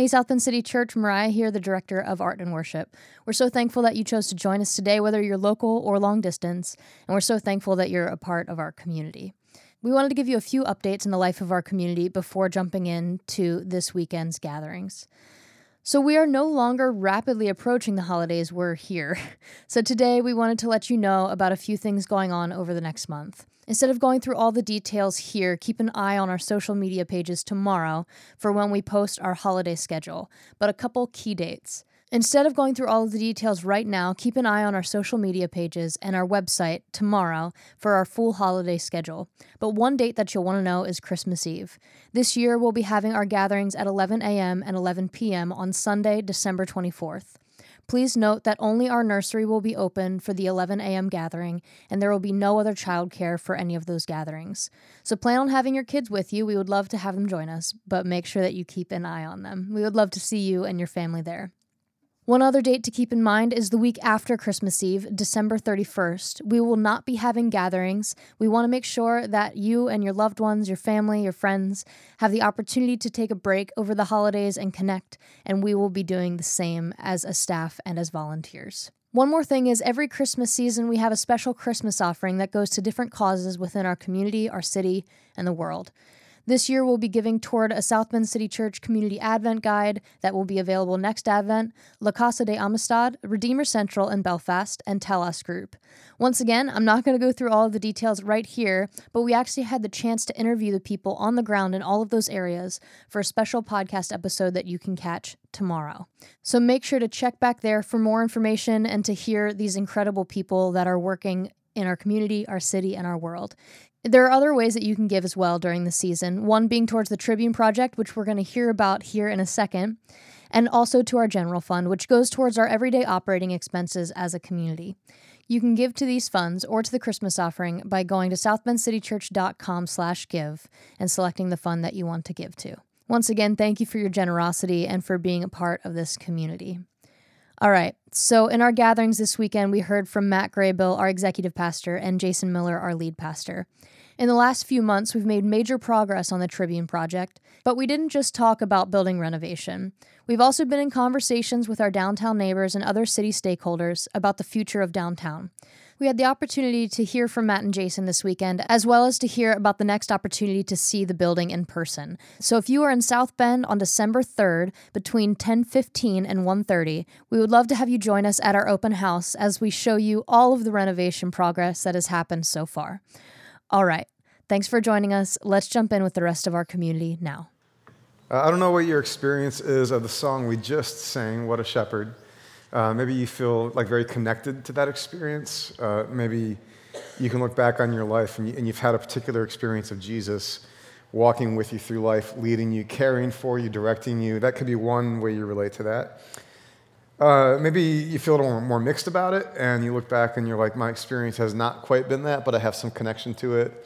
Hey, South Bend City Church, Mariah here, the Director of Art and Worship. We're so thankful that you chose to join us today, whether you're local or long distance, and we're so thankful that you're a part of our community. We wanted to give you a few updates on the life of our community before jumping into this weekend's gatherings. So we are no longer rapidly approaching the holidays, we're here. So today we wanted to let you know about a few things going on over the next month. Instead of going through all the details here, keep an eye on our social media pages tomorrow for when we post our holiday schedule, but a couple key dates. Instead of going through all of the details right now, keep an eye on our social media pages and our website tomorrow for our full holiday schedule. But one date that you'll want to know is Christmas Eve. This year, we'll be having our gatherings at 11 a.m. and 11 p.m. on Sunday, December 24th. Please note that only our nursery will be open for the 11 a.m. gathering, and there will be no other childcare for any of those gatherings. So plan on having your kids with you. We would love to have them join us, but make sure that you keep an eye on them. We would love to see you and your family there. One other date to keep in mind is the week after Christmas Eve, December 31st. We will not be having gatherings. We want to make sure that you and your loved ones, your family, your friends, have the opportunity to take a break over the holidays and connect, and we will be doing the same as a staff and as volunteers. One more thing is every Christmas season we have a special Christmas offering that goes to different causes within our community, our city, and the world. This year, we'll be giving toward a South Bend City Church Community Advent Guide that will be available next Advent, La Casa de Amistad, Redeemer Central in Belfast, and Telos Group. Once again, I'm not going to go through all of the details right here, but we actually had the chance to interview the people on the ground in all of those areas for a special podcast episode that you can catch tomorrow. So make sure to check back there for more information and to hear these incredible people that are working in our community, our city, and our world. There are other ways that you can give as well during the season, one being towards the Tribune Project, which we're going to hear about here in a second, and also to our general fund, which goes towards our everyday operating expenses as a community. You can give to these funds or to the Christmas offering by going to southbendcitychurch.com/give and selecting the fund that you want to give to. Once again, thank you for your generosity and for being a part of this community. All right, so in our gatherings this weekend, we heard from Matt Graybill, our executive pastor, and Jason Miller, our lead pastor. In the last few months, we've made major progress on the Tribune Project, but we didn't just talk about building renovation. We've also been in conversations with our downtown neighbors and other city stakeholders about the future of downtown. We had the opportunity to hear from Matt and Jason this weekend, as well as to hear about the next opportunity to see the building in person. So if you are in South Bend on December 3rd between 10:15 and 1:30, we would love to have you join us at our open house as we show you all of the renovation progress that has happened so far. All right, thanks for joining us. Let's jump in with the rest of our community now. I don't know what your experience is of the song we just sang, What a Shepherd. Maybe you feel like very connected to that experience. Maybe you can look back on your life and you've had a particular experience of Jesus walking with you through life, leading you, caring for you, directing you. That could be one way you relate to that. Maybe you feel a little more mixed about it and you look back and you're like, my experience has not quite been that, but I have some connection to it.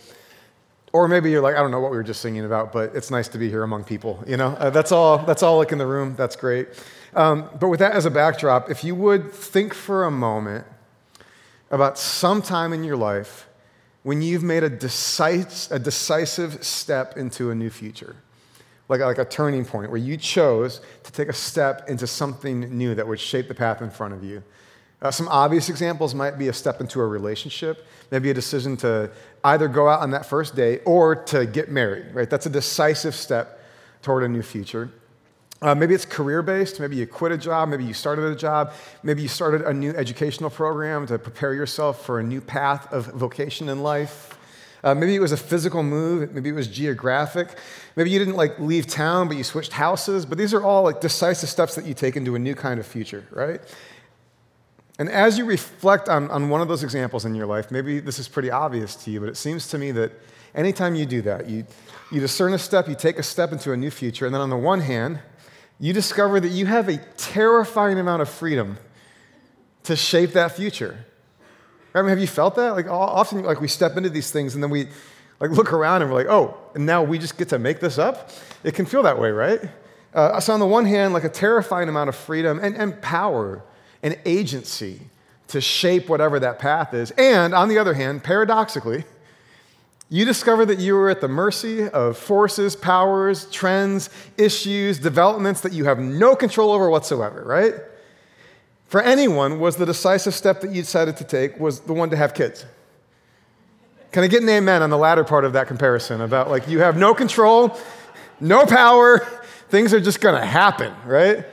Or maybe you're like, I don't know what we were just singing about, but it's nice to be here among people, you know? That's all like in the room. That's great. But with that as a backdrop, if you would think for a moment about some time in your life when you've made a decisive step into a new future, like a turning point where you chose to take a step into something new that would shape the path in front of you. Some obvious examples might be a step into a relationship, maybe a decision to either go out on that first date or to get married, right? That's a decisive step toward a new future. Maybe it's career-based. Maybe you quit a job. Maybe you started a job. Maybe you started a new educational program to prepare yourself for a new path of vocation in life. Maybe it was a physical move. Maybe it was geographic. Maybe you didn't leave town, but you switched houses. But these are all decisive steps that you take into a new kind of future, right? And as you reflect on one of those examples in your life, maybe this is pretty obvious to you, but it seems to me that anytime you do that, you discern a step, you take a step into a new future, and then on the one hand, you discover that you have a terrifying amount of freedom to shape that future. I mean, have you felt that? Often we step into these things and then we look around and we're like, oh, and now we just get to make this up? It can feel that way, right? So on the one hand, a terrifying amount of freedom and power an agency to shape whatever that path is. And on the other hand, paradoxically, You discover that you are at the mercy of forces, powers, trends, issues, developments that you have no control over whatsoever, right? For anyone, was the decisive step that you decided to take was the one to have kids. Can I get an amen on the latter part of that comparison about like you have no control, no power, things are just gonna happen, right?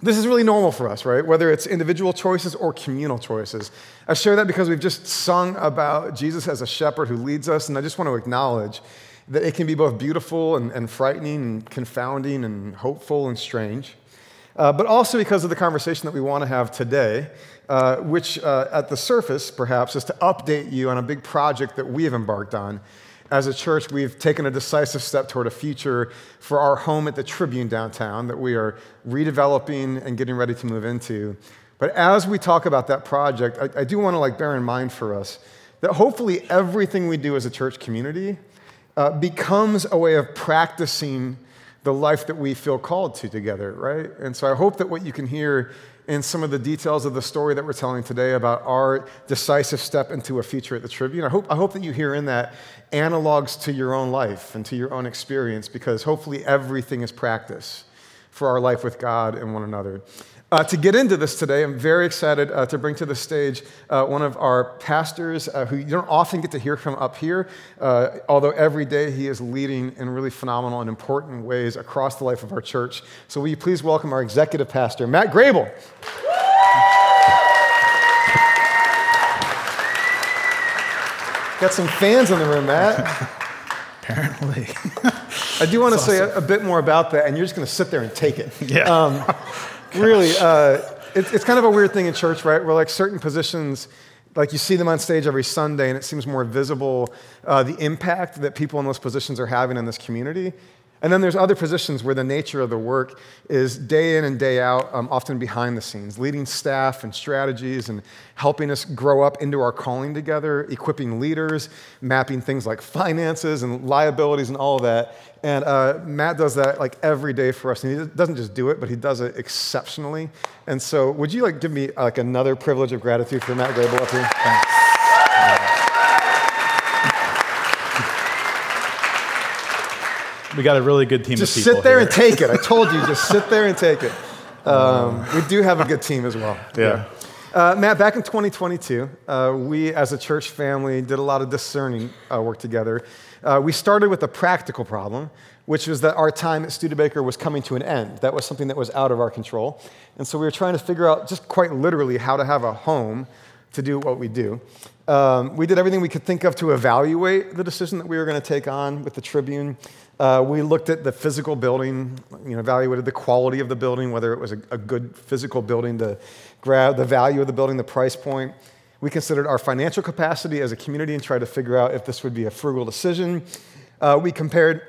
This is really normal for us, right? Whether it's individual choices or communal choices. I share that because we've just sung about Jesus as a shepherd who leads us, and I just want to acknowledge that it can be both beautiful and frightening and confounding and hopeful and strange, but also because of the conversation that we want to have today, which at the surface, perhaps, is to update you on a big project that we have embarked on. As a church, we've taken a decisive step toward a future for our home at the Tribune downtown that we are redeveloping and getting ready to move into. But as we talk about that project, I do want to bear in mind for us that hopefully everything we do as a church community becomes a way of practicing the life that we feel called to together, right? And so I hope that what you can hear in some of the details of the story that we're telling today about our decisive step into a future at the Tribune. I hope that you hear in that analogs to your own life and to your own experience, because hopefully everything is practice for our life with God and one another. To get into this today, I'm very excited to bring to the stage one of our pastors who you don't often get to hear from up here, although every day he is leading in really phenomenal and important ways across the life of our church. So will you please welcome our executive pastor, Matt Graybill. Got some fans in the room, Matt. Apparently. I do want to say awesome. A bit more about that, and you're just going to sit there and take it. Yeah. Gosh. Really, it's kind of a weird thing in church, right? Where certain positions, you see them on stage every Sunday, and it seems more visible, the impact that people in those positions are having in this community. And then there's other positions where the nature of the work is day in and day out, often behind the scenes, leading staff and strategies and helping us grow up into our calling together, equipping leaders, mapping things like finances and liabilities and all of that. And Matt does that every day for us. And he doesn't just do it, but he does it exceptionally. And so would you give me another privilege of gratitude for Matt Graybill up here? Thanks. We got a really good team of people. Just sit there and take it. I told you, just sit there and take it. We do have a good team as well. Yeah. Matt, back in 2022, we as a church family did a lot of discerning work together. We started with a practical problem, which was that our time at Studebaker was coming to an end. That was something that was out of our control. And so we were trying to figure out just quite literally how to have a home to do what we do. We did everything we could think of to evaluate the decision that we were going to take on with the Tribune. We looked at the physical building, evaluated the quality of the building, whether it was a good physical building to grab, the value of the building, the price point. We considered our financial capacity as a community and tried to figure out if this would be a frugal decision. We compared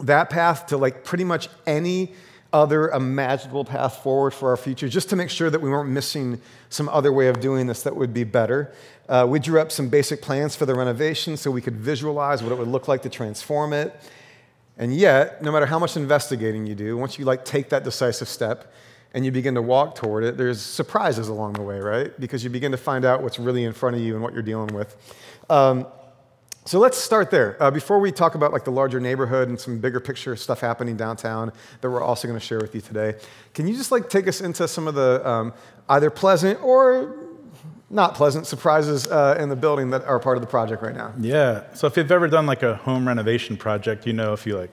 that path to pretty much any other imaginable path forward for our future, just to make sure that we weren't missing some other way of doing this that would be better. We drew up some basic plans for the renovation so we could visualize what it would look like to transform it. And yet, no matter how much investigating you do, once you take that decisive step and you begin to walk toward it, there's surprises along the way, right? Because you begin to find out what's really in front of you and what you're dealing with. So let's start there. Before we talk about the larger neighborhood and some bigger picture stuff happening downtown that we're also going to share with you today, can you just take us into some of the either pleasant or not pleasant surprises in the building that are part of the project right now? Yeah. So if you've ever done a home renovation project, if you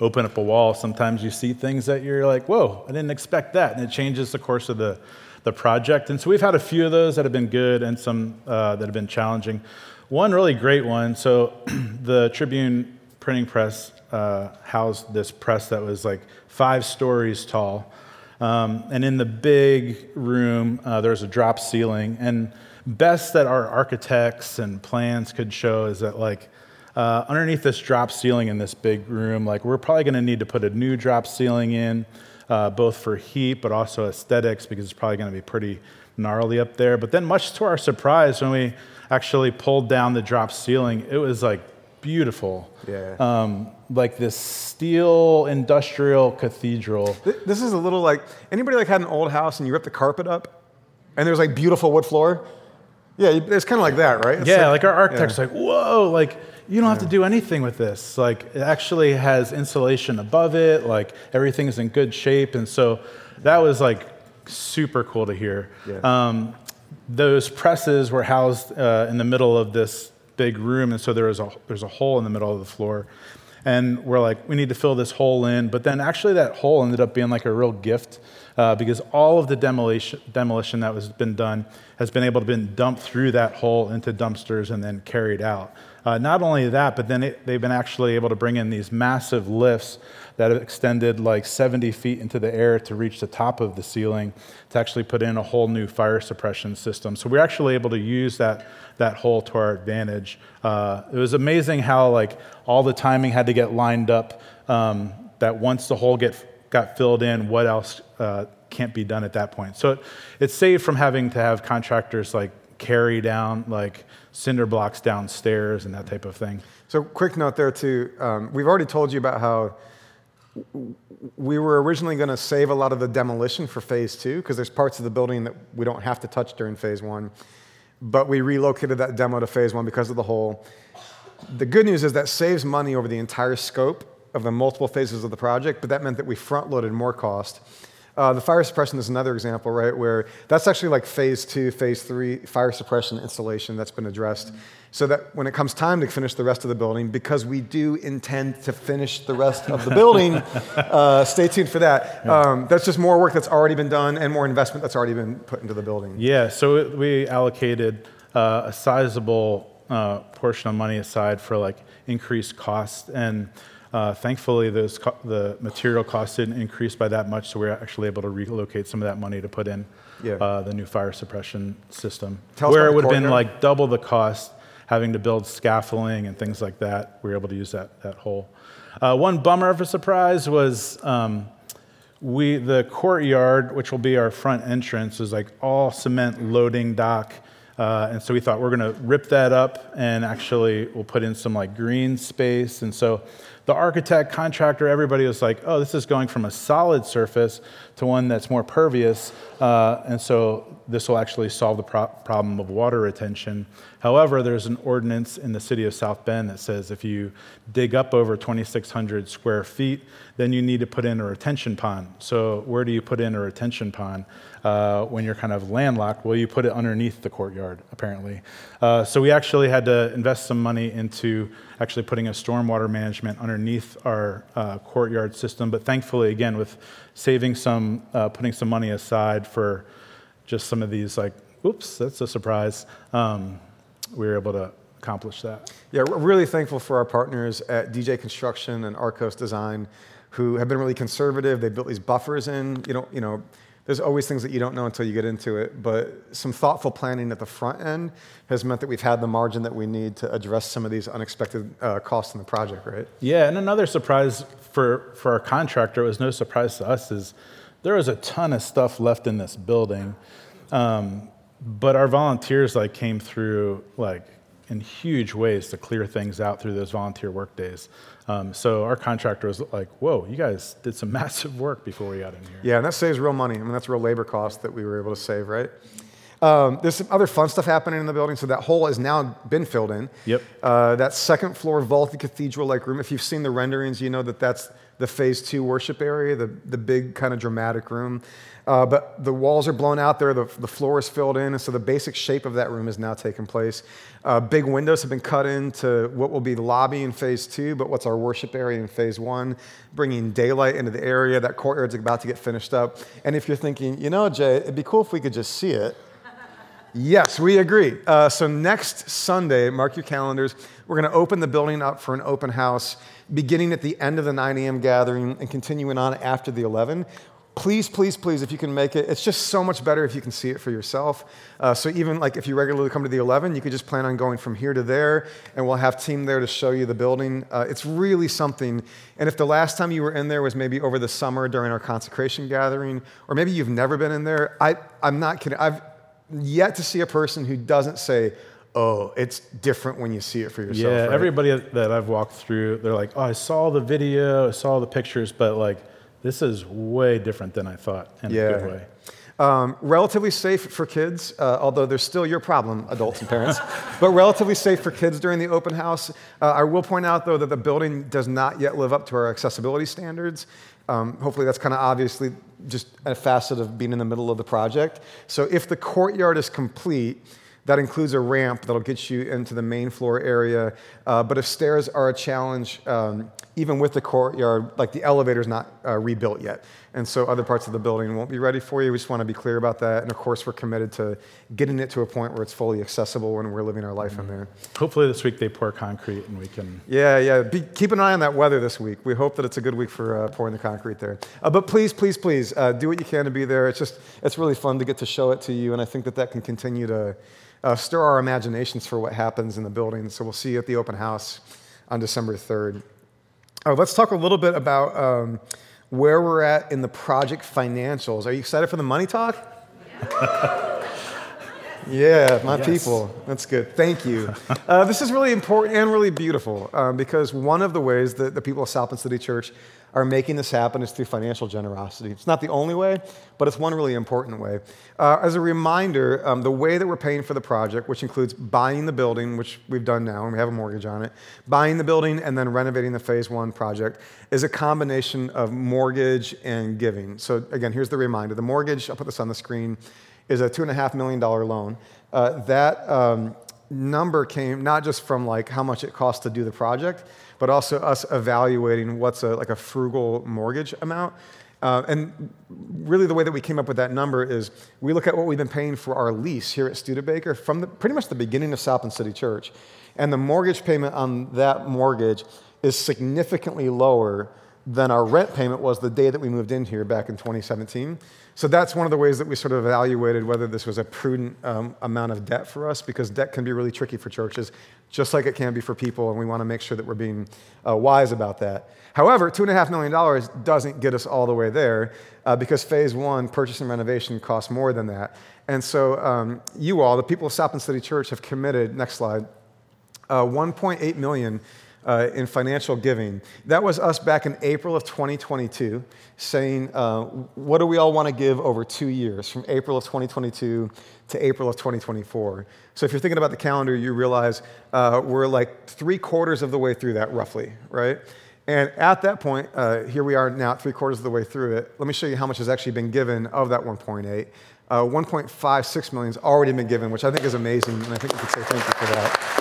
open up a wall, sometimes you see things that you're whoa, I didn't expect that, and it changes the course of the project. And so we've had a few of those that have been good and some that have been challenging. One really great one, so the Tribune printing press housed this press that was 5 stories tall. And in the big room, there was a drop ceiling. And best that our architects and plans could show is that underneath this drop ceiling in this big room, we're probably going to need to put a new drop ceiling in, both for heat but also aesthetics, because it's probably going to be pretty gnarly up there. But then much to our surprise, when we actually pulled down the drop ceiling, it was beautiful. Yeah. This steel industrial cathedral. This is a little anybody had an old house and you ripped the carpet up and there was beautiful wood floor? Yeah, it's kind of like that, right? It's like our architect's like, whoa, like you don't have to do anything with this. Like it actually has insulation above it. Like everything's in good shape. And so that was like super cool to hear. Yeah. Those presses were housed in the middle of this big room. And so there's a hole in the middle of the floor. And we're like, we need to fill this hole in. But then actually that hole ended up being like a real gift because all of the demolition that was been done has been able to be dumped through that hole into dumpsters and then carried out. Not only that, but then they've been actually able to bring in these massive lifts that have extended like 70 feet into the air to reach the top of the ceiling to actually put in a whole new fire suppression system. So we're actually able to use that hole to our advantage. It was amazing how like all the timing had to get lined up that once the hole got filled in, what else can't be done at that point. So it's saved from having to have contractors like carry down like cinder blocks downstairs and that type of thing. So quick note there too, we've already told you about how we were originally going to save a lot of the demolition for phase two because there's parts of the building that we don't have to touch during phase one, but we relocated that demo to phase one because of the hole. The good news is that saves money over the entire scope of the multiple phases of the project, but that meant that we front-loaded more cost. The fire suppression is another example, right, where that's actually like phase two, phase three fire suppression installation that's been addressed so that when it comes time to finish the rest of the building, because we do intend to finish the rest of the building, stay tuned for that. Yeah. That's just more work that's already been done and more investment that's already been put into the building. Yeah, so we allocated a sizable portion of money aside for like increased costs, and thankfully, the material costs didn't increase by that much, so we were actually able to relocate some of that money to put in the new fire suppression system. Where it would have been like double the cost, having to build scaffolding and things like that, we were able to use that hole. One bummer of a surprise was the courtyard, which will be our front entrance, is like all cement loading dock. And so we thought we're going to rip that up and actually we'll put in some like green space. And so the architect, contractor, everybody was like, oh, this is going from a solid surface to one that's more pervious. And so this will actually solve the problem of water retention. However, there's an ordinance in the city of South Bend that says if you dig up over 2,600 square feet, then you need to put in a retention pond. So where do you put in a retention pond when you're kind of landlocked? Well, you put it underneath the courtyard, apparently. So we actually had to invest some money into actually putting a stormwater management underneath our courtyard system. But thankfully, again, with saving some, putting some money aside for just some of these like, oops, that's a surprise. We were able to accomplish that. Yeah, we're really thankful for our partners at DJ Construction and Arcos Design, who have been really conservative. They built these buffers in. You know, there's always things that you don't know until you get into it, but some thoughtful planning at the front end has meant that we've had the margin that we need to address some of these unexpected costs in the project, right? Yeah, and another surprise for our contractor, it was no surprise to us, is there was a ton of stuff left in this building. But our volunteers like came through like in huge ways to clear things out through those volunteer work days. So our contractor was like, whoa, you guys did some massive work before we got in here. Yeah, and that saves real money. I mean, that's real labor cost that we were able to save, right? There's some other fun stuff happening in the building. So that hole has now been filled in. Yep. That second floor vaulted cathedral-like room, if you've seen the renderings, you know that that's the phase two worship area, the big kind of dramatic room. But the walls are blown out there, the floor is filled in, and so the basic shape of that room has now taken place. Big windows have been cut into what will be the lobby in phase two, but what's our worship area in phase one, bringing daylight into the area. That courtyard's about to get finished up. And if you're thinking, you know, Jay, it'd be cool if we could just see it. Yes, we agree. So next Sunday, mark your calendars, we're going to open the building up for an open house, beginning at the end of the 9 a.m. gathering and continuing on after the 11. Please, please, please, if you can make it. It's just so much better if you can see it for yourself. So even like if you regularly come to the 11, you could just plan on going from here to there, and we'll have team there to show you the building. It's really something. And if the last time you were in there was maybe over the summer during our consecration gathering, or maybe you've never been in there, I'm not kidding. I've yet to see a person who doesn't say, oh, it's different when you see it for yourself. Yeah, right? Everybody that I've walked through, they're like, oh, I saw the video, I saw the pictures, but like, this is way different than I thought in a good way. Relatively safe for kids, although there's still your problem, adults and parents, but relatively safe for kids during the open house. I will point out, though, that the building does not yet live up to our accessibility standards. Hopefully that's kind of obviously just a facet of being in the middle of the project. So if the courtyard is complete, that includes a ramp that'll get you into the main floor area. But if stairs are a challenge, even with the courtyard, like the elevator's not rebuilt yet. And so other parts of the building won't be ready for you. We just want to be clear about that. And of course, we're committed to getting it to a point where it's fully accessible and we're living our life in there. Hopefully this week they pour concrete and we can... Yeah. Keep an eye on that weather this week. We hope that it's a good week for pouring the concrete there. But please, do what you can to be there. It's really fun to get to show it to you. And I think that can continue to... stir our imaginations for what happens in the building. So we'll see you at the open house on December 3rd. Let's talk a little bit about where we're at in the project financials. Are you excited for the money talk? Yeah, people. That's good. Thank you. This is really important and really beautiful because one of the ways that the people of South Bend City Church are making this happen is through financial generosity. It's not the only way, but it's one really important way. As a reminder, the way that we're paying for the project, which includes buying the building, which we've done now, and we have a mortgage on it, buying the building and then renovating the phase one project, is a combination of mortgage and giving. So again, here's the reminder. The mortgage, I'll put this on the screen, is a $2.5 million loan. That number came not just from like how much it costs to do the project, but also us evaluating what's a frugal mortgage amount. And really the way that we came up with that number is we look at what we've been paying for our lease here at Studebaker from pretty much the beginning of South Bend City Church. And the mortgage payment on that mortgage is significantly lower than our rent payment was the day that we moved in here back in 2017. So that's one of the ways that we sort of evaluated whether this was a prudent amount of debt for us, because debt can be really tricky for churches, just like it can be for people, and we want to make sure that we're being wise about that. However, $2.5 million doesn't get us all the way there, because phase one, purchase and renovation, costs more than that. And so you all, the people of South Bend City Church, have committed, next slide, $1.8 million in financial giving. That was us back in April of 2022 saying, what do we all want to give over 2 years from April of 2022 to April of 2024? So if you're thinking about the calendar, you realize we're like 3/4 of the way through that roughly, right? And at that point, here we are now 3/4 of the way through it. Let me show you how much has actually been given of that 1.8. 1.56 million has already been given, which I think is amazing. And I think we could say thank you for that.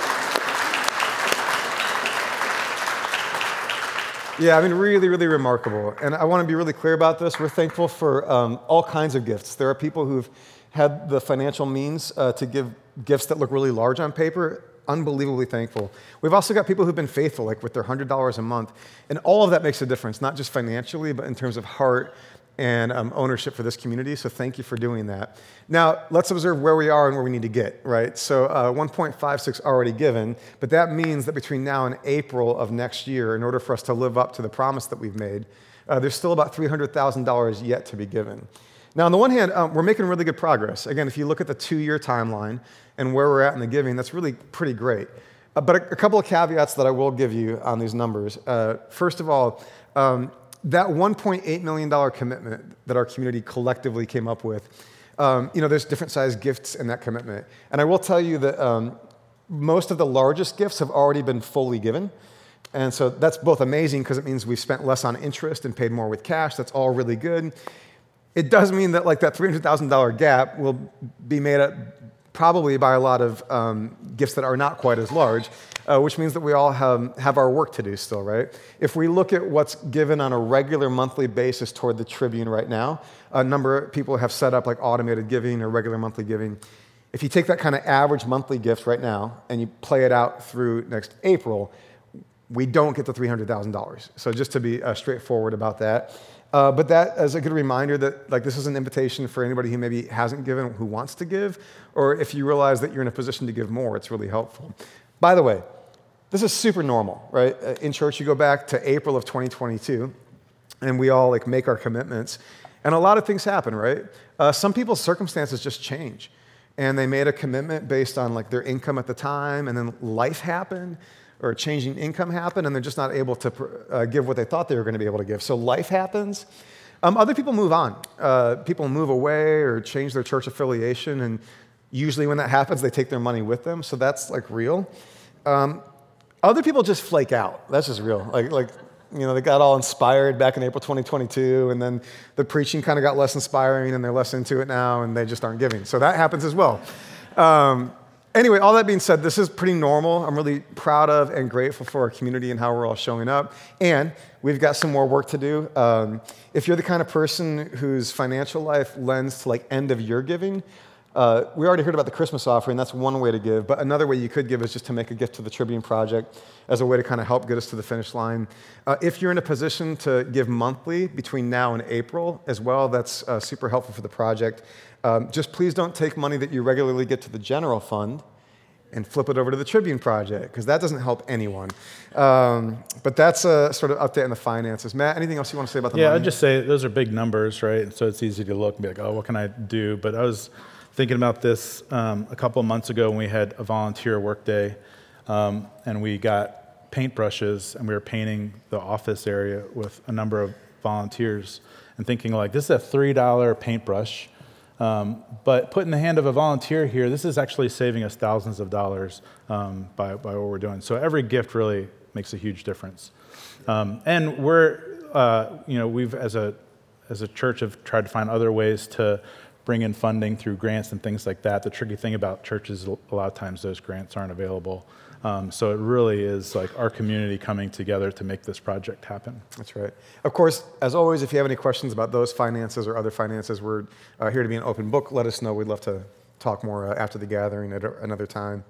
Yeah, I mean, really, really remarkable. And I want to be really clear about this. We're thankful for all kinds of gifts. There are people who've had the financial means to give gifts that look really large on paper. Unbelievably thankful. We've also got people who've been faithful, like with their $100 a month. And all of that makes a difference, not just financially, but in terms of heart and ownership for this community. So thank you for doing that. Now, let's observe where we are and where we need to get, right? So 1.56 already given, but that means that between now and April of next year, in order for us to live up to the promise that we've made, there's still about $300,000 yet to be given. Now, on the one hand, we're making really good progress. Again, if you look at the 2-year timeline and where we're at in the giving, that's really pretty great. But a couple of caveats that I will give you on these numbers. First of all, that $1.8 million commitment that our community collectively came up with, there's different size gifts in that commitment. And I will tell you that most of the largest gifts have already been fully given. And so that's both amazing because it means we've spent less on interest and paid more with cash. That's all really good. It does mean that that $300,000 gap will be made up probably by a lot of gifts that are not quite as large. Which means that we all have our work to do still, right? If we look at what's given on a regular monthly basis toward the Tribune right now, a number of people have set up like automated giving or regular monthly giving. If you take that kind of average monthly gift right now and you play it out through next April, we don't get the $300,000. So just to be straightforward about that. But that is a good reminder that this is an invitation for anybody who maybe hasn't given, who wants to give, or if you realize that you're in a position to give more, it's really helpful. By the way, this is super normal, right? In church, you go back to April of 2022, and we all make our commitments, and a lot of things happen, right? Some people's circumstances just change, and they made a commitment based on their income at the time, and then life happened, or changing income happened, and they're just not able to give what they thought they were going to be able to give. So life happens. Other people move on. People move away or change their church affiliation, and usually when that happens, they take their money with them, so that's like real. Other people just flake out. That's just real. Like you know, they got all inspired back in April 2022, and then the preaching kind of got less inspiring, and they're less into it now, and they just aren't giving. So that happens as well. Anyway, all that being said, this is pretty normal. I'm really proud of and grateful for our community and how we're all showing up, and we've got some more work to do. If you're the kind of person whose financial life lends to like end of year giving, we already heard about the Christmas offering. That's one way to give, but another way you could give is just to make a gift to the Tribune Project as a way to kind of help get us to the finish line. If you're in a position to give monthly between now and April as well, that's super helpful for the project. Just please don't take money that you regularly get to the general fund and flip it over to the Tribune Project, because that doesn't help anyone. But that's a sort of update on the finances. Matt, anything else you want to say about the money? Yeah, I'd just say those are big numbers, right? So it's easy to look and be like, oh, what can I do? But I was thinking about this a couple of months ago when we had a volunteer work day, and we got paintbrushes, and we were painting the office area with a number of volunteers, and thinking like, this is a $3 paintbrush. But put in the hand of a volunteer here, this is actually saving us thousands of dollars by what we're doing. So every gift really makes a huge difference. And we're, you know, we've as a church have tried to find other ways to bring in funding through grants and things like that. The tricky thing about churches, a lot of times those grants aren't available. So it really is like our community coming together to make this project happen. That's right. Of course, as always, if you have any questions about those finances or other finances, we're here to be an open book. Let us know. We'd love to talk more after the gathering at another time.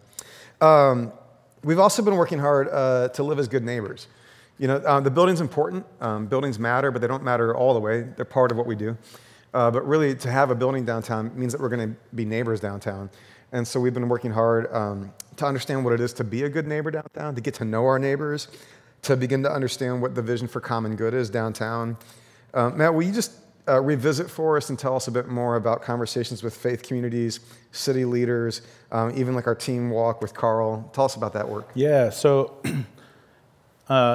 We've also been working hard to live as good neighbors. You know, the building's important. Buildings matter, but they don't matter all the way. They're part of what we do. But really, to have a building downtown means that we're going to be neighbors downtown. And so we've been working hard to understand what it is to be a good neighbor downtown, to get to know our neighbors, to begin to understand what the vision for common good is downtown. Matt, will you just revisit for us and tell us a bit more about conversations with faith communities, city leaders, even like our team walk with Carl? Tell us about that work. Yeah, so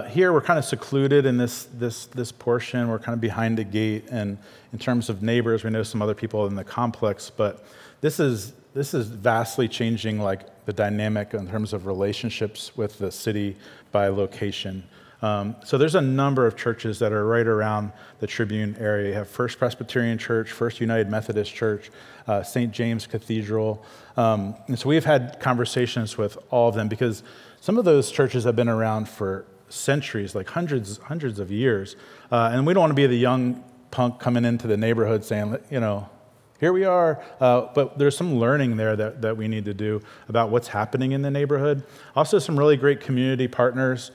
here we're kind of secluded in this portion. We're kind of behind a gate. And in terms of neighbors, we know some other people in the complex, but this is vastly changing like the dynamic in terms of relationships with the city by location. So there's a number of churches that are right around the Tribune area. You have First Presbyterian Church, First United Methodist Church, St. James Cathedral. And so we've had conversations with all of them, because some of those churches have been around for centuries, like hundreds of years. And we don't want to be the young punk coming into the neighborhood saying, you know, here we are, but there's some learning there that we need to do about what's happening in the neighborhood. Also, some really great community partners,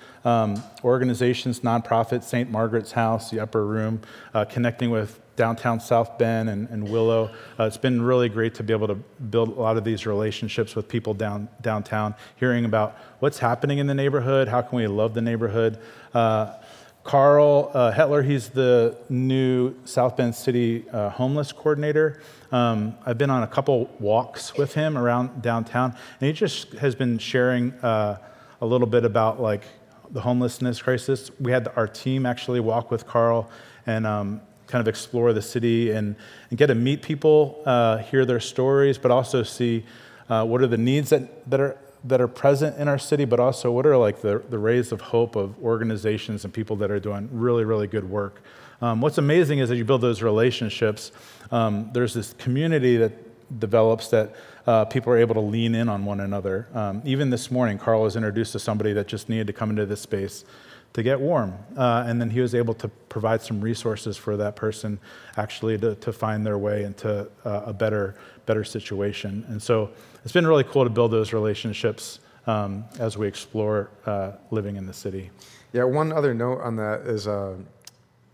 organizations, nonprofits, St. Margaret's House, the Upper Room, connecting with downtown South Bend and Willow. It's been really great to be able to build a lot of these relationships with people downtown, hearing about what's happening in the neighborhood, how can we love the neighborhood. Carl Hettler, he's the new South Bend City homeless coordinator. I've been on a couple walks with him around downtown, and he just has been sharing a little bit about like the homelessness crisis. We had our team actually walk with Carl and kind of explore the city and get to meet people, hear their stories, but also see what are the needs that are present in our city, but also what are like the rays of hope of organizations and people that are doing really, really good work. What's amazing is that you build those relationships. There's this community that develops that people are able to lean in on one another. Even this morning, Carl was introduced to somebody that just needed to come into this space to get warm. And then he was able to provide some resources for that person actually to find their way into a better situation. And so it's been really cool to build those relationships as we explore living in the city. Yeah, one other note on that is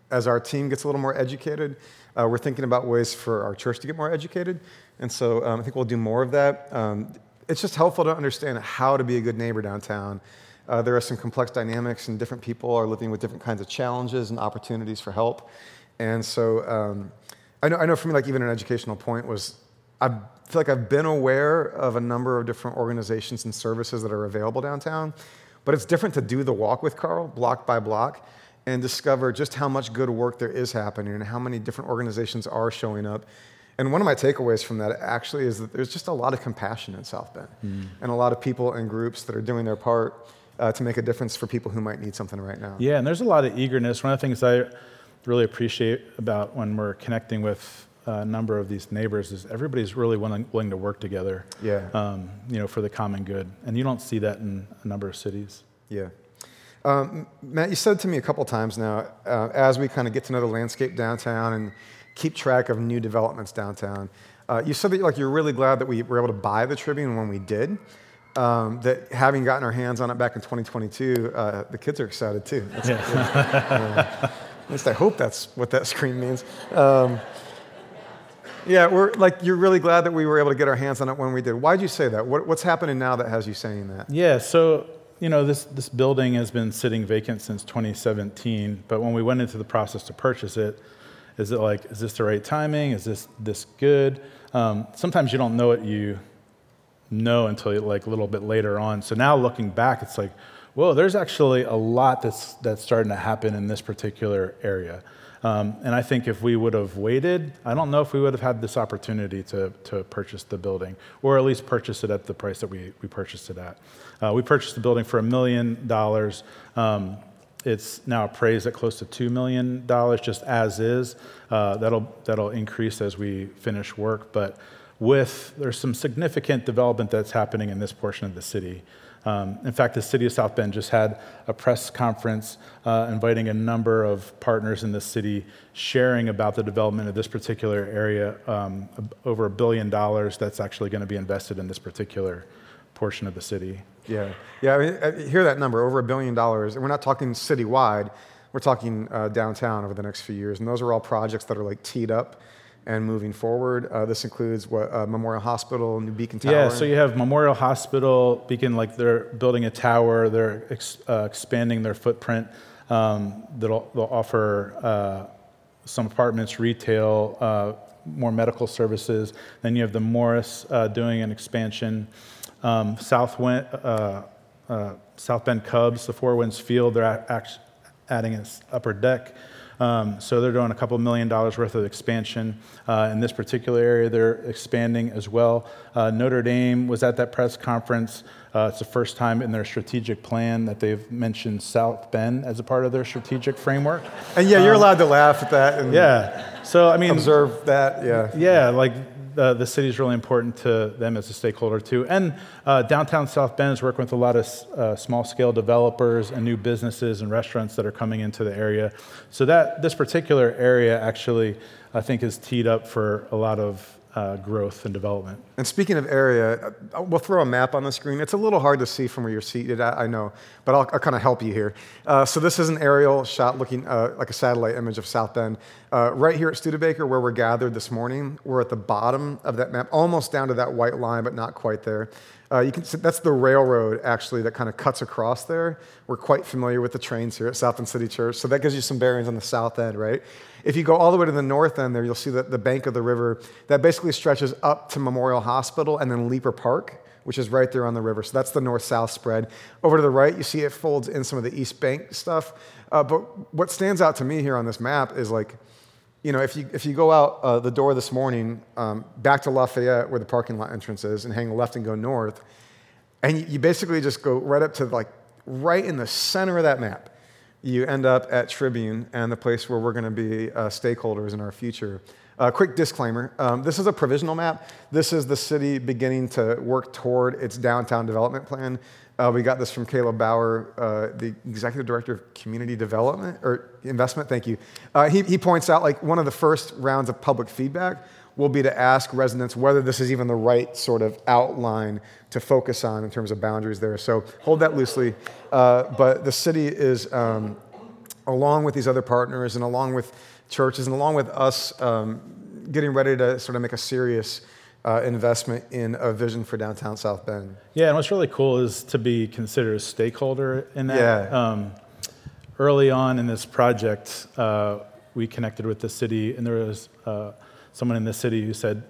as our team gets a little more educated, we're thinking about ways for our church to get more educated. And so I think we'll do more of that. It's just helpful to understand how to be a good neighbor downtown. There are some complex dynamics, and different people are living with different kinds of challenges and opportunities for help. And so I know for me, like even an educational point was, I feel like I've been aware of a number of different organizations and services that are available downtown, but it's different to do the walk with Carl block by block and discover just how much good work there is happening and how many different organizations are showing up. And one of my takeaways from that actually is that there's just a lot of compassion in South Bend and a lot of people and groups that are doing their part to make a difference for people who might need something right now. Yeah, and there's a lot of eagerness. One of the things I really appreciate about when we're connecting with a number of these neighbors is everybody's really willing to work together, for the common good. And you don't see that in a number of cities. Yeah. Matt, you said to me a couple times now, as we kind of get to know the landscape downtown and keep track of new developments downtown, you said that you're really glad that we were able to buy the Tribune when we did, that having gotten our hands on it back in 2022, the kids are excited too. That's at least I hope that's what that screen means. You're really glad that we were able to get our hands on it when we did. Why'd you say that? What's happening now that has you saying that? Yeah, so... this building has been sitting vacant since 2017, but when we went into the process to purchase it, is this the right timing? Is this good? Sometimes you don't know what you know until a little bit later on. So now looking back, it's whoa, there's actually a lot that's starting to happen in this particular area. And I think if we would have waited, I don't know if we would have had this opportunity to purchase the building, or at least purchase it at the price that we purchased it at. We purchased the building for $1 million. It's now appraised at close to $2 million, just as is. That'll increase as we finish work. But there's some significant development that's happening in this portion of the city. In fact, the city of South Bend just had a press conference inviting a number of partners in the city, sharing about the development of this particular area, over $1 billion that's actually going to be invested in this particular portion of the city. Yeah. I mean, I hear that number, over $1 billion, and we're not talking citywide; we're talking downtown over the next few years, and those are all projects that are teed up and moving forward. This includes Memorial Hospital, New Beacon Tower. Yeah, so you have Memorial Hospital, Beacon, they're building a tower, they're expanding their footprint. They'll offer some apartments, retail, more medical services. Then you have the Morris doing an expansion. South Bend Cubs, the Four Winds Field, they're adding an upper deck. So they're doing a couple $1 million worth of expansion in this particular area. They're expanding as well. Notre Dame was at that press conference. It's the first time in their strategic plan that they've mentioned South Bend as a part of their strategic framework. And you're allowed to laugh at that. And so I mean, observe that. Yeah. The city is really important to them as a stakeholder too. And downtown South Bend is working with a lot of small-scale developers and new businesses and restaurants that are coming into the area. So that this particular area actually, I think, is teed up for a lot of growth and development. And speaking of area, we'll throw a map on the screen. It's a little hard to see from where you're seated, I know, but I'll kind of help you here. So this is an aerial shot looking like a satellite image of South Bend. Right here at Studebaker, where we're gathered this morning, we're at the bottom of that map, almost down to that white line, but not quite there. You can see that's the railroad, actually, that kind of cuts across there. We're quite familiar with the trains here at South Bend City Church, so that gives you some bearings on the south end, right? If you go all the way to the north end there, you'll see the bank of the river that basically stretches up to Memorial Hospital and then Leaper Park, which is right there on the river. So that's the north-south spread. Over to the right, you see it folds in some of the east bank stuff. But what stands out to me here on this map is if you go out the door this morning back to Lafayette where the parking lot entrance is and hang left and go north, and you basically just go right up to right in the center of that map, you end up at Tribune and the place where we're going to be stakeholders in our future. Quick disclaimer, this is a provisional map. This is the city beginning to work toward its downtown development plan. We got this from Caleb Bauer, the Executive Director of Community Development, or Investment, thank you. He points out one of the first rounds of public feedback will be to ask residents whether this is even the right sort of outline to focus on in terms of boundaries there. So hold that loosely. But the city is, along with these other partners and along with churches and along with us, getting ready to sort of make a serious investment in a vision for downtown South Bend. Yeah, and what's really cool is to be considered a stakeholder in that. Yeah. Early on in this project, we connected with the city, and there was someone in the city who said,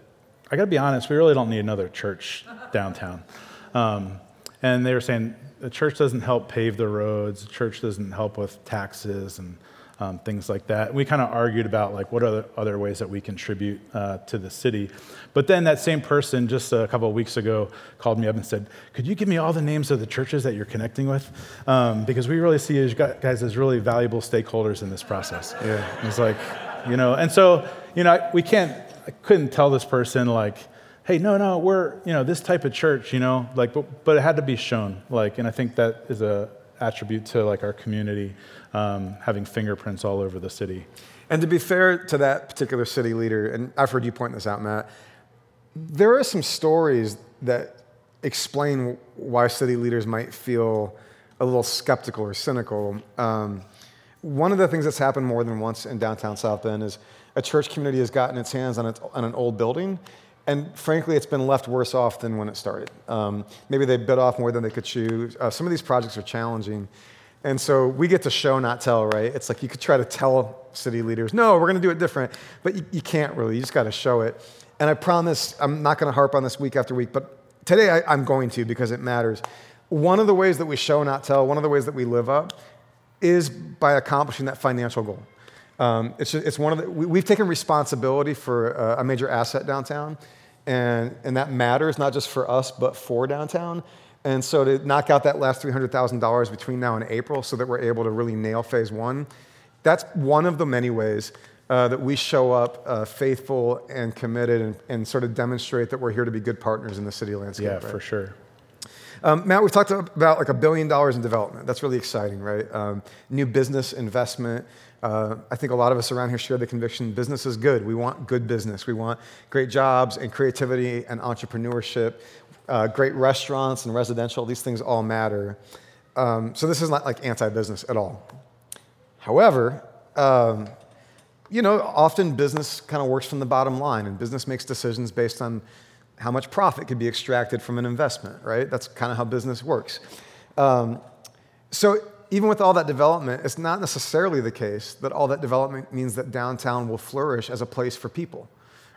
I got to be honest, we really don't need another church downtown. And they were saying, the church doesn't help pave the roads, the church doesn't help with taxes and things like that. We kind of argued about like what are the other ways that we contribute to the city. But then that same person just a couple of weeks ago called me up and said, could you give me all the names of the churches that you're connecting with? Because we really see you guys as really valuable stakeholders in this process. Yeah. It's like, and so, I couldn't tell this person like, hey, no, we're, this type of church, like, but it had to be shown, like, and I think that is a attribute to like our community having fingerprints all over the city. And to be fair to that particular city leader, and I've heard you point this out, Matt, there are some stories that explain why city leaders might feel a little skeptical or cynical. One of the things that's happened more than once in downtown South Bend is a church community has gotten its hands on an old building. And frankly, it's been left worse off than when it started. Maybe they bit off more than they could chew. Some of these projects are challenging. And so we get to show, not tell, right? It's like you could try to tell city leaders, no, we're going to do it different. But you can't really. You just got to show it. And I promise I'm not going to harp on this week after week. But today I'm going to because it matters. One of the ways that we show, not tell, one of the ways that we live up is by accomplishing that financial goal. It's one of the, we've taken responsibility for a major asset downtown. And that matters, not just for us, but for downtown. And so to knock out that last $300,000 between now and April so that we're able to really nail phase one, that's one of the many ways that we show up faithful and committed and sort of demonstrate that we're here to be good partners in the city landscape. Yeah, right? For sure. Matt, we've talked about like $1 billion in development. That's really exciting, right? New business investment. I think a lot of us around here share the conviction business is good. We want good business. We want great jobs and creativity and entrepreneurship, great restaurants and residential. These things all matter. So this is not like anti-business at all. However, often business kind of works from the bottom line, and business makes decisions based on how much profit could be extracted from an investment, right? That's kind of how business works. So even with all that development, it's not necessarily the case that all that development means that downtown will flourish as a place for people,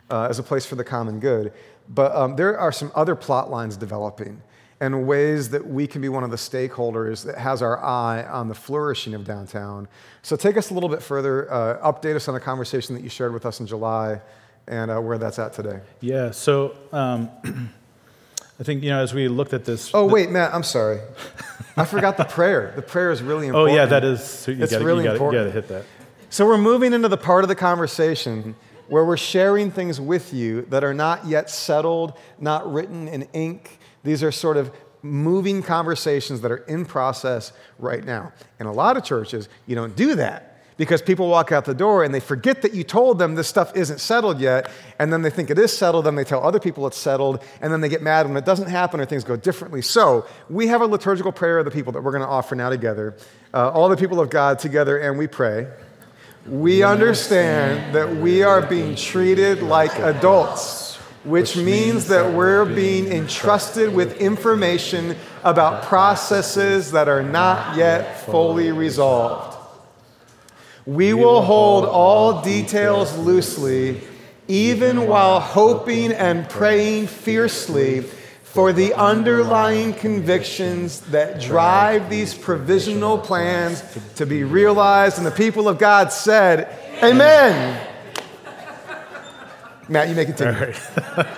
as a place for the common good. But there are some other plot lines developing and ways that we can be one of the stakeholders that has our eye on the flourishing of downtown. So take us a little bit further, update us on a conversation that you shared with us in July and where that's at today. Yeah, so I think, as we looked at this... Oh, wait, Matt, I'm sorry. I forgot the prayer. The prayer is really important. Oh, yeah, that is... So it's really important. You got to hit that. So we're moving into the part of the conversation where we're sharing things with you that are not yet settled, not written in ink. These are sort of moving conversations that are in process right now. In a lot of churches, you don't do that. Because people walk out the door and they forget that you told them this stuff isn't settled yet, and then they think it is settled, and they tell other people it's settled, and then they get mad when it doesn't happen or things go differently. So we have a liturgical prayer of the people that we're going to offer now together. All the people of God together, and we pray. We understand that we are being treated like adults, which means that we're being entrusted with information about processes that are not yet fully resolved. We will hold all details loosely, even while hoping and praying fiercely for the underlying convictions that drive these provisional plans to be realized. And the people of God said, amen. Matt, you may continue. All right.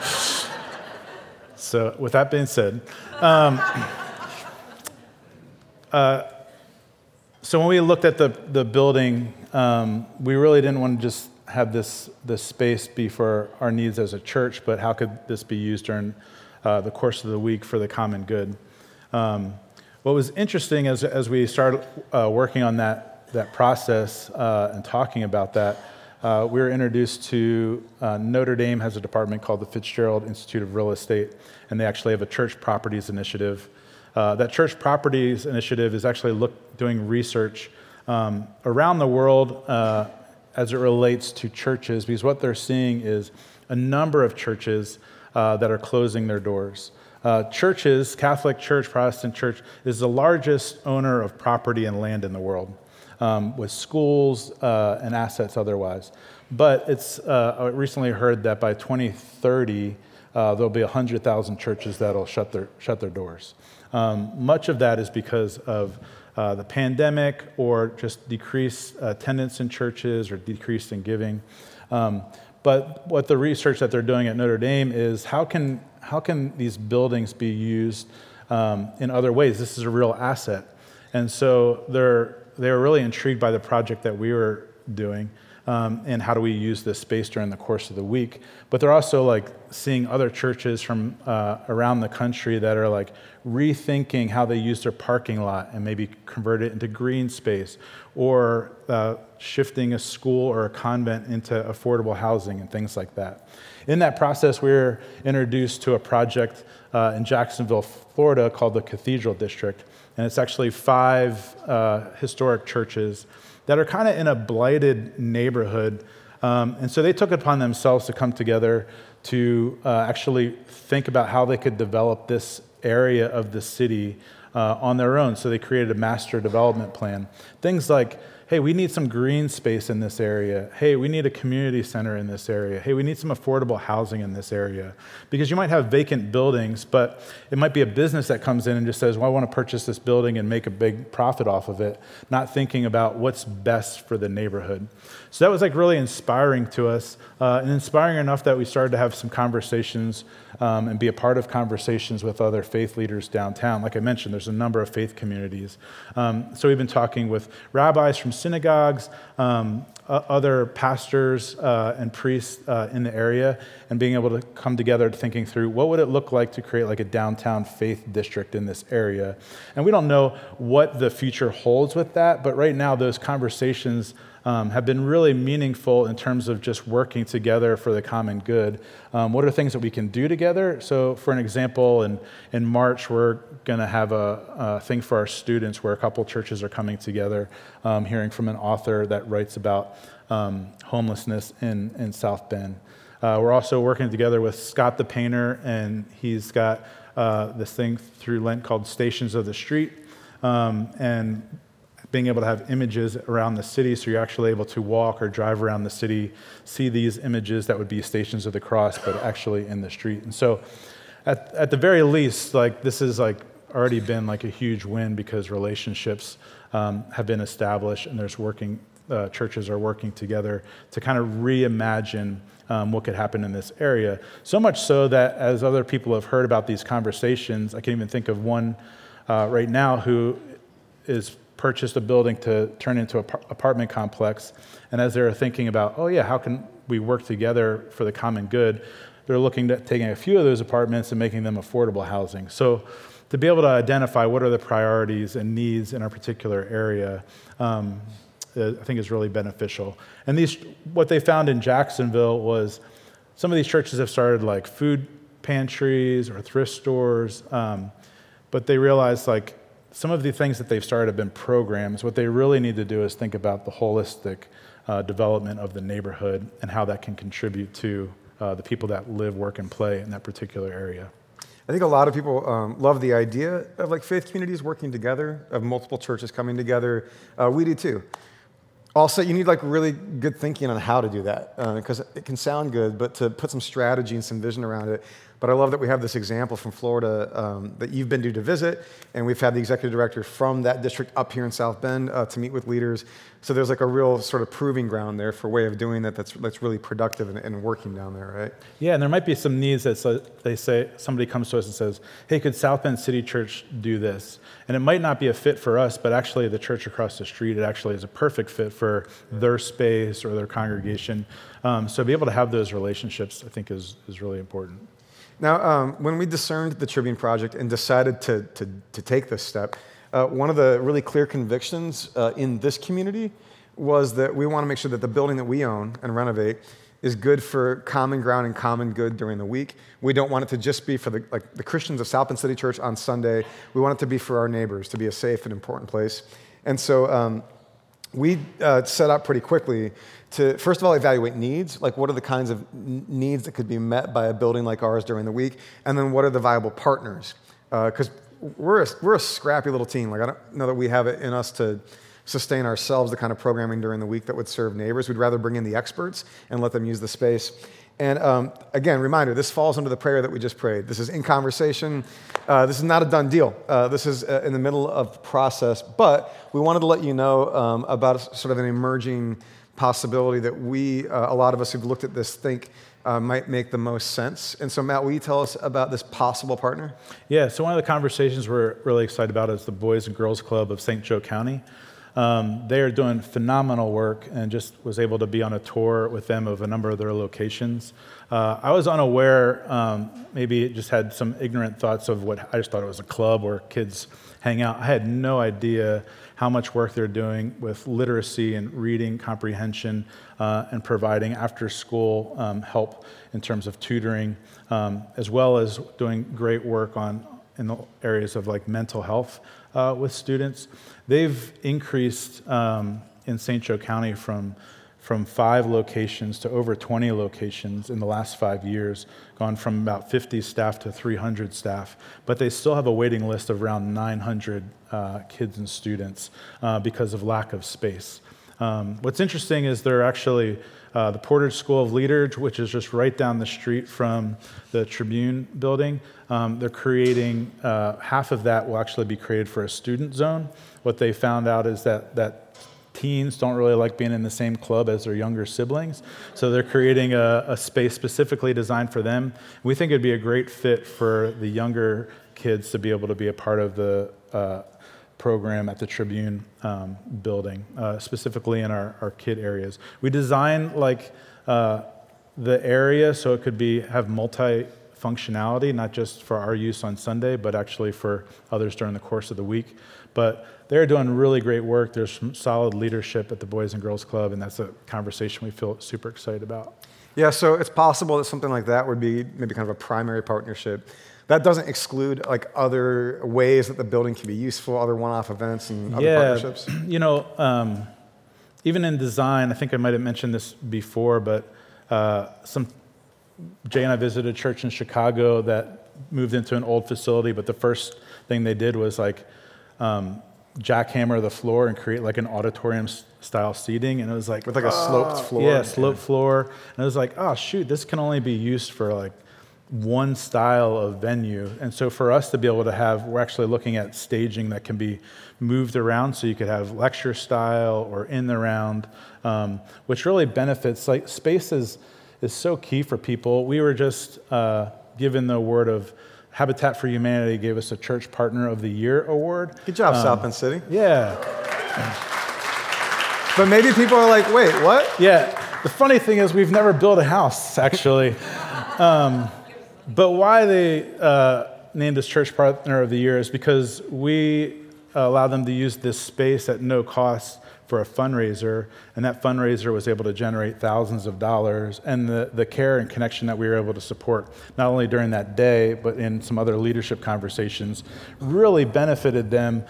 So with that being said, so when we looked at the building, we really didn't want to just have this space be for our needs as a church, but how could this be used during the course of the week for the common good? What was interesting as we started working on that process and talking about that, we were introduced to Notre Dame has a department called the Fitzgerald Institute of Real Estate, and they actually have a church properties initiative. That church properties initiative is actually doing research around the world as it relates to churches, because what they're seeing is a number of churches that are closing their doors. Churches, Catholic Church, Protestant Church, is the largest owner of property and land in the world, with schools and assets otherwise. But I recently heard that by 2030, there'll be 100,000 churches that'll shut their doors. Much of that is because of the pandemic or just decreased attendance in churches or decreased in giving. But what the research that they're doing at Notre Dame is how can these buildings be used in other ways? This is a real asset. And so they were really intrigued by the project that we were doing and how do we use this space during the course of the week. But they're also like seeing other churches from around the country that are like rethinking how they use their parking lot and maybe convert it into green space or shifting a school or a convent into affordable housing and things like that. In that process, we were introduced to a project in Jacksonville, Florida called the Cathedral District. And it's actually 5 historic churches that are kind of in a blighted neighborhood. And so they took it upon themselves to come together to actually think about how they could develop this area of the city on their own. So they created a master development plan. Things like, hey, we need some green space in this area. Hey, we need a community center in this area. Hey, we need some affordable housing in this area. Because you might have vacant buildings, but it might be a business that comes in and just says, well, I want to purchase this building and make a big profit off of it, not thinking about what's best for the neighborhood. So that was like really inspiring to us, and inspiring enough that we started to have some conversations and be a part of conversations with other faith leaders downtown. Like I mentioned, there's a number of faith communities. So we've been talking with rabbis from synagogues, other pastors and priests in the area, and being able to come together thinking through what would it look like to create like a downtown faith district in this area. And we don't know what the future holds with that, but right now those conversations have been really meaningful in terms of just working together for the common good. What are things that we can do together? So for an example, in March, we're going to have a thing for our students where a couple churches are coming together, hearing from an author that writes about homelessness in South Bend. We're also working together with Scott the Painter, and he's got this thing through Lent called Stations of the Street, and being able to have images around the city so you're actually able to walk or drive around the city, see these images that would be Stations of the Cross, but actually in the street. And so at the very least, like this is like already been like a huge win because relationships have been established and there's working, churches are working together to kind of reimagine what could happen in this area. So much so that as other people have heard about these conversations, I can't even think of one right now who is purchased a building to turn into an apartment complex. And as they're thinking about, oh yeah, how can we work together for the common good? They're looking at taking a few of those apartments and making them affordable housing. So to be able to identify what are the priorities and needs in our particular area, I think is really beneficial. And what they found in Jacksonville was some of these churches have started like food pantries or thrift stores, but they realized like, some of the things that they've started have been programs. What they really need to do is think about the holistic development of the neighborhood and how that can contribute to the people that live, work, and play in that particular area. I think a lot of people love the idea of like faith communities working together, of multiple churches coming together. We do too. Also, you need like really good thinking on how to do that because it can sound good, but to put some strategy and some vision around it. But I love that we have this example from Florida that you've been due to visit, and we've had the executive director from that district up here in South Bend to meet with leaders. So there's like a real sort of proving ground there for a way of doing that that's really productive and working down there, right? Yeah, and there might be some needs that they say somebody comes to us and says, hey, could South Bend City Church do this? And it might not be a fit for us, but actually the church across the street, it actually is a perfect fit for their space or their congregation. So to be able to have those relationships, I think, is really important. Now, when we discerned the Tribune Project and decided to take this step, one of the really clear convictions in this community was that we want to make sure that the building that we own and renovate is good for common ground and common good during the week. We don't want it to just be for the Christians of South Bend City Church on Sunday. We want it to be for our neighbors, to be a safe and important place. And so we set out pretty quickly to, first of all, evaluate needs, like what are the kinds of needs that could be met by a building like ours during the week, and then what are the viable partners? Because we're a scrappy little team. Like I don't know that we have it in us to sustain ourselves the kind of programming during the week that would serve neighbors. We'd rather bring in the experts and let them use the space. And again, reminder, this falls under the prayer that we just prayed. This is in conversation. This is not a done deal. This is in the middle of process. But we wanted to let you know about sort of an emerging possibility that we, a lot of us who've looked at this, think might make the most sense. And so, Matt, will you tell us about this possible partner? Yeah, so one of the conversations we're really excited about is the Boys and Girls Club of St. Joe County. They are doing phenomenal work, and just was able to be on a tour with them of a number of their locations. I was unaware, maybe just had some ignorant thoughts of what I just thought it was a club where kids hang out. I had no idea how much work they're doing with literacy and reading comprehension and providing after-school help in terms of tutoring, as well as doing great work in the areas of like mental health with students. They've increased in St. Joe County from 5 locations to over 20 locations in the last 5 years, gone from about 50 staff to 300 staff, but they still have a waiting list of around 900 kids and students because of lack of space. What's interesting is they're actually the Porter School of Leadership, which is just right down the street from the Tribune building. They're creating, half of that will actually be created for a student zone. What they found out is that teens don't really like being in the same club as their younger siblings. So they're creating a space specifically designed for them. We think it'd be a great fit for the younger kids to be able to be a part of the program at the Tribune building, specifically in our kid areas. We design the area so it could have multi-functionality, not just for our use on Sunday, but actually for others during the course of the week. But they're doing really great work. There's some solid leadership at the Boys and Girls Club, and that's a conversation we feel super excited about. Yeah, so it's possible that something like that would be maybe kind of a primary partnership. That doesn't exclude other ways that the building can be useful, other one-off events and other partnerships. You know, even in design, I think I might have mentioned this before, but Jay and I visited a church in Chicago that moved into an old facility, but the first thing they did was jackhammer the floor and create an auditorium-style seating, and it was like... With a sloped floor. Yeah, sloped floor. And it was like, oh, shoot, this can only be used for one style of venue. And so for us to be able to we're actually looking at staging that can be moved around, so you could have lecture style or in the round, which really benefits. Space is so key for people. We were just given the word of Habitat for Humanity gave us a Church Partner of the Year award. Good job, South Bend City. Yeah. But maybe people are like, wait, what? Yeah. The funny thing is we've never built a house, actually. But why they named us Church Partner of the Year is because we allow them to use this space at no cost for a fundraiser, and that fundraiser was able to generate thousands of dollars, and the care and connection that we were able to support, not only during that day, but in some other leadership conversations, really benefited them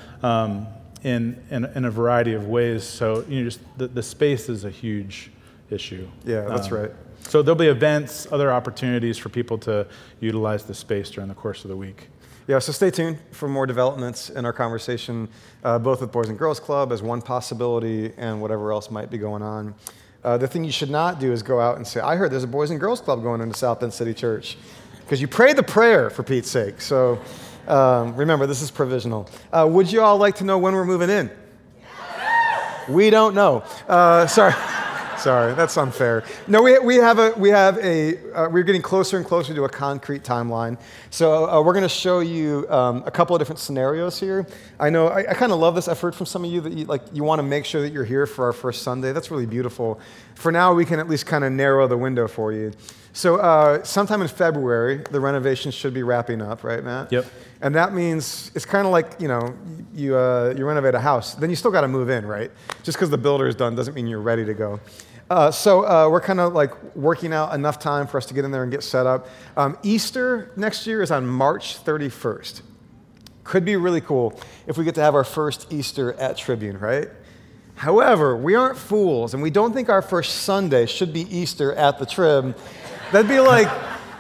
in a variety of ways. So just the space is a huge issue. Yeah, that's right. So there'll be events, other opportunities for people to utilize the space during the course of the week. Yeah, so stay tuned for more developments in our conversation, both with Boys and Girls Club as one possibility and whatever else might be going on. The thing you should not do is go out and say, I heard there's a Boys and Girls Club going into South Bend City Church, because you prayed the prayer, for Pete's sake. So remember, this is provisional. Would you all like to know when we're moving in? Yes. We don't know. Sorry. Sorry, that's unfair. No, we're getting closer and closer to a concrete timeline. So we're going to show you a couple of different scenarios here. I know I kind of love this. I've heard from some of you that you want to make sure that you're here for our first Sunday. That's really beautiful. For now, we can at least kind of narrow the window for you. So sometime in February, the renovations should be wrapping up, right, Matt? Yep. And that means it's kind of you renovate a house, then you still got to move in, right? Just because the builder is done doesn't mean you're ready to go. So we're kind of working out enough time for us to get in there and get set up. Easter next year is on March 31st. Could be really cool if we get to have our first Easter at Tribune, right? However, we aren't fools, and we don't think our first Sunday should be Easter at the Trib. That'd be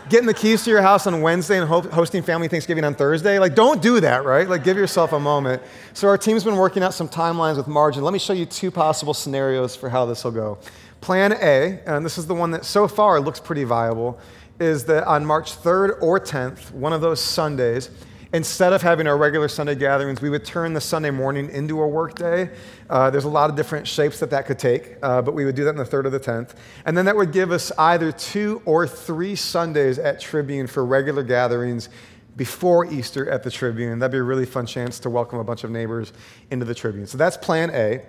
getting the keys to your house on Wednesday and hosting family Thanksgiving on Thursday. Like, don't do that, right? Like, give yourself a moment. So our team's been working out some timelines with Margin. Let me show you two possible scenarios for how this will go. Plan A, and this is the one that so far looks pretty viable, is that on March 3rd or 10th, one of those Sundays, instead of having our regular Sunday gatherings, we would turn the Sunday morning into a work day. There's a lot of different shapes that could take, but we would do that on the 3rd or the 10th. And then that would give us either 2 or 3 Sundays at Tribune for regular gatherings before Easter at the Tribune. That'd be a really fun chance to welcome a bunch of neighbors into the Tribune. So that's plan A.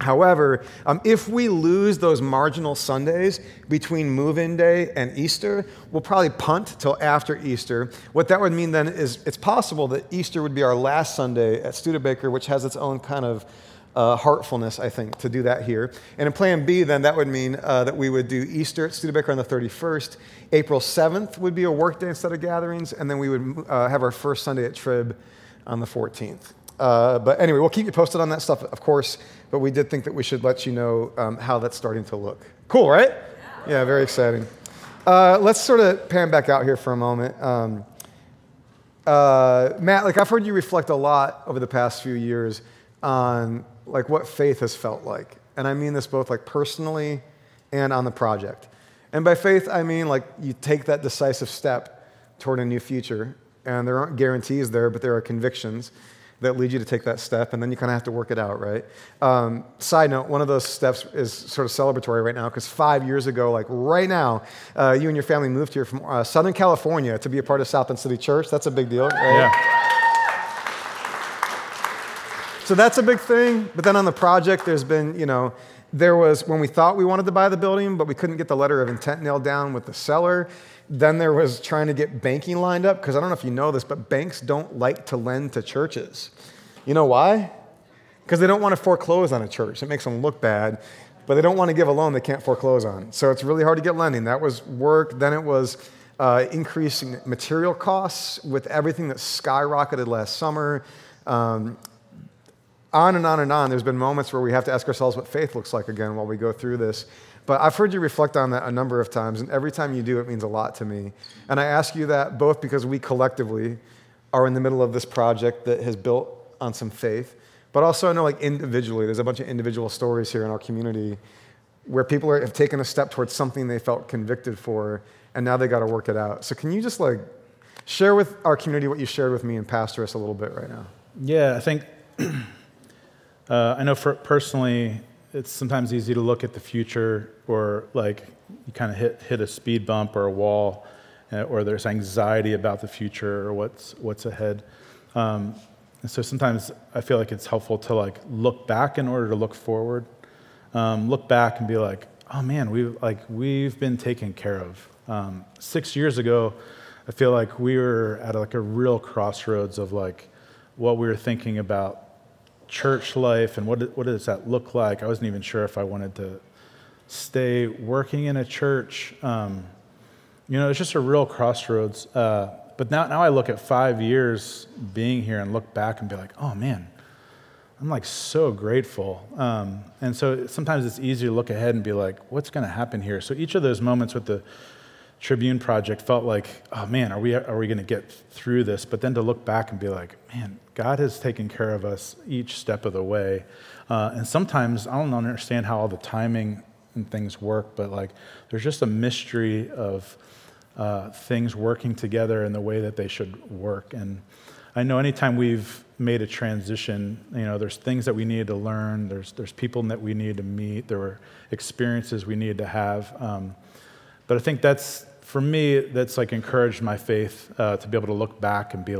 However, if we lose those marginal Sundays between move-in day and Easter, we'll probably punt till after Easter. What that would mean then is it's possible that Easter would be our last Sunday at Studebaker, which has its own kind of heartfulness, I think, to do that here. And in plan B, then, that would mean that we would do Easter at Studebaker on the 31st. April 7th would be a work day instead of gatherings, and then we would have our first Sunday at Trib on the 14th. But anyway, we'll keep you posted on that stuff, of course, but we did think that we should let you know how that's starting to look. Cool, right? Yeah, very exciting. Let's sort of pan back out here for a moment. Matt, I've heard you reflect a lot over the past few years on what faith has felt like. And I mean this both personally and on the project. And by faith, I mean you take that decisive step toward a new future. And there aren't guarantees there, but there are convictions that lead you to take that step, and then you kind of have to work it out, right? Side note, one of those steps is sort of celebratory right now, because 5 years ago, right now, you and your family moved here from Southern California to be a part of South Bend City Church. That's a big deal, right? Yeah. So that's a big thing, but then on the project, there's been, there was when we thought we wanted to buy the building, but we couldn't get the letter of intent nailed down with the seller. Then there was trying to get banking lined up, because I don't know if you know this, but banks don't like to lend to churches. You know why? Because they don't want to foreclose on a church. It makes them look bad, but they don't want to give a loan they can't foreclose on. So it's really hard to get lending. That was work. Then it was increasing material costs with everything that skyrocketed last summer. On and on and on. There's been moments where we have to ask ourselves what faith looks like again while we go through this. But I've heard you reflect on that a number of times, and every time you do, it means a lot to me. And I ask you that both because we collectively are in the middle of this project that has built on some faith, but also I know individually, there's a bunch of individual stories here in our community where people have taken a step towards something they felt convicted for, and now they got to work it out. So can you just share with our community what you shared with me and pastor us a little bit right now? Yeah, I think I know personally, it's sometimes easy to look at the future or you kind of hit a speed bump or a wall, or there's anxiety about the future or what's ahead. And so sometimes I feel it's helpful to look back in order to look forward. Look back and be oh man, we've been taken care of. 6 years ago, I feel we were at a real crossroads of what we were thinking about church life and what does that look like? I wasn't even sure if I wanted to stay working in a church. It's just a real crossroads. But now I look at 5 years being here and look back and be oh man, I'm so grateful. And so sometimes it's easier to look ahead and be what's going to happen here? So each of those moments with the Tribune Project felt oh man, are we going to get through this? But then to look back and be man, God has taken care of us each step of the way. And sometimes I don't understand how all the timing and things work, but there's just a mystery of things working together in the way that they should work. And I know anytime we've made a transition, there's things that we needed to learn. There's people that we needed to meet. There were experiences we needed to have. But I think that's, for me, that's encouraged my faith to be able to look back and be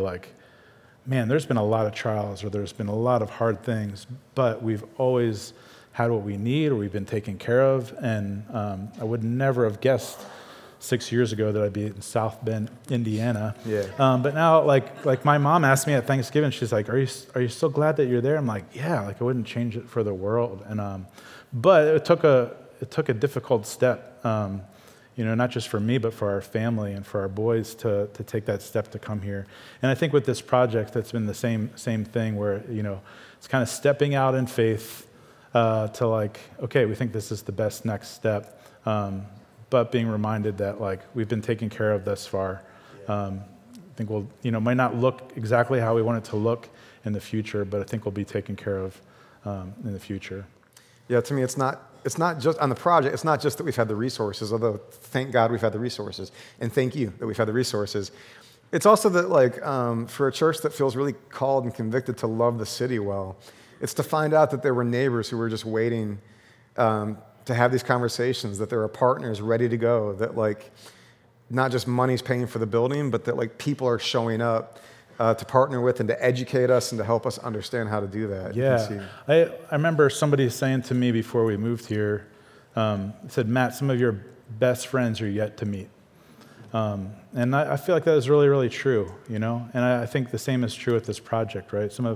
man, there's been a lot of trials or there's been a lot of hard things, but we've always had what we need or we've been taken care of. And I would never have guessed 6 years ago that I'd be in South Bend, Indiana. Yeah. But now, my mom asked me at Thanksgiving, she's are you still glad that you're there? I'm yeah, I wouldn't change it for the world. And but it took a difficult step. Not just for me, but for our family and for our boys to take that step to come here. And I think with this project, that's been the same thing where, it's kind of stepping out in faith to okay, we think this is the best next step. but being reminded that like we've been taken care of thus far. I think we'll, might not look exactly how we want it to look in the future, but I think we'll be taken care of in the future. Yeah, to me, it's not just on the project. It's not just that we've had the resources, although thank God we've had the resources, and thank you that we've had the resources. It's also that, like, for a church that feels really called and convicted to love the city well, it's to find out that there were neighbors who were just waiting to have these conversations, that there are partners ready to go, that, like, not just money's paying for the building, but that, like, people are showing up to partner with and to educate us and to help us understand how to do that. Yeah, I remember somebody saying to me before we moved here, said, Matt, some of your best friends are yet to meet. And I feel like that is really, really true, And I think the same is true with this project, right? Some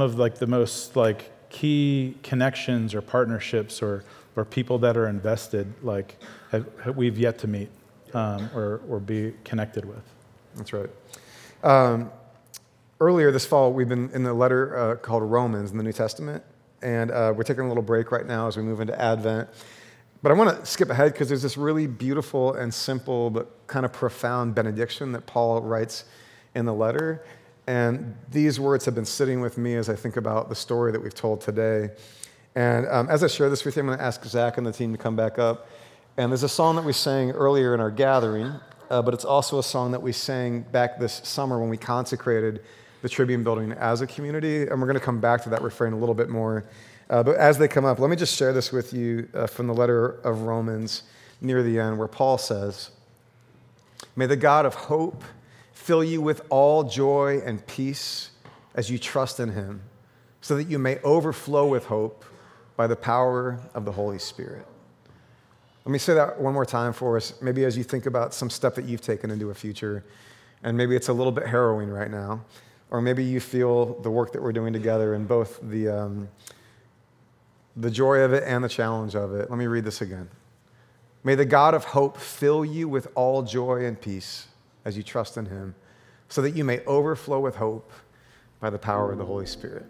of like the most like key connections or partnerships or people that are invested, like we've yet to meet or be connected with. That's right. Earlier this fall, we've been in the letter called Romans in the New Testament, and we're taking a little break right now as we move into Advent. But I want to skip ahead because there's this really beautiful and simple but kind of profound benediction that Paul writes in the letter. And these words have been sitting with me as I think about the story that we've told today. And as I share this with you, I'm going to ask Zach and the team to come back up. And there's a song that we sang earlier in our gathering, but it's also a song that we sang back this summer when we consecrated the Tribune building as a community. And we're going to come back to that refrain a little bit more. But as they come up, let me just share this with you from the letter of Romans near the end, where Paul says, "May the God of hope fill you with all joy and peace as you trust in him, so that you may overflow with hope by the power of the Holy Spirit." Let me say that one more time for us, maybe as you think about some step that you've taken into a future, and maybe it's a little bit harrowing right now, or maybe you feel the work that we're doing together in both the joy of it and the challenge of it. Let me read this again. "May the God of hope fill you with all joy and peace as you trust in him, so that you may overflow with hope by the power of the Holy Spirit."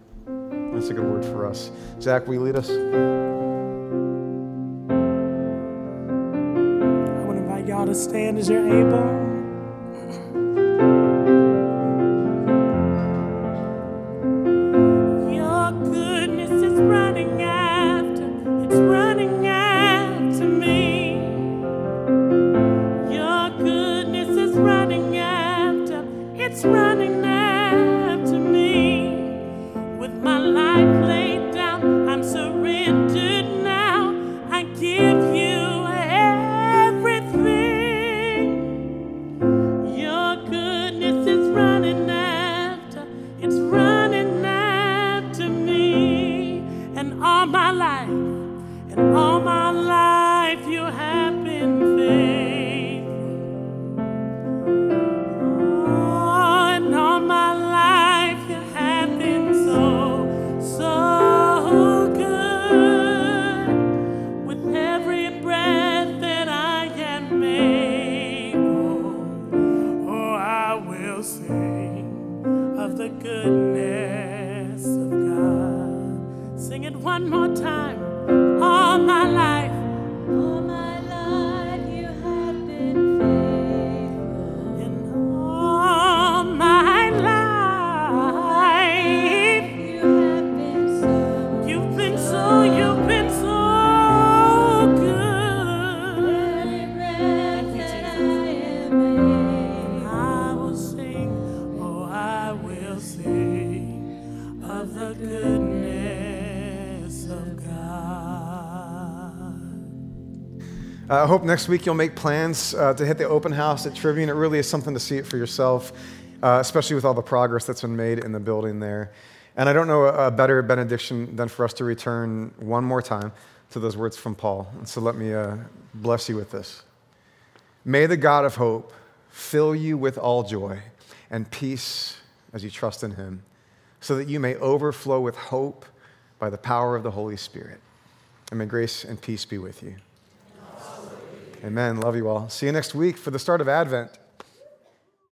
That's a good word for us. Zach, will you lead us? I want to invite y'all to stand as you're able. I hope next week you'll make plans to hit the open house at Tribune. It really is something to see it for yourself, especially with all the progress that's been made in the building there. And I don't know a better benediction than for us to return one more time to those words from Paul. And so let me bless you with this. May the God of hope fill you with all joy and peace as you trust in him, so that you may overflow with hope by the power of the Holy Spirit. And may grace and peace be with you. Amen. Love you all. See you next week for the start of Advent.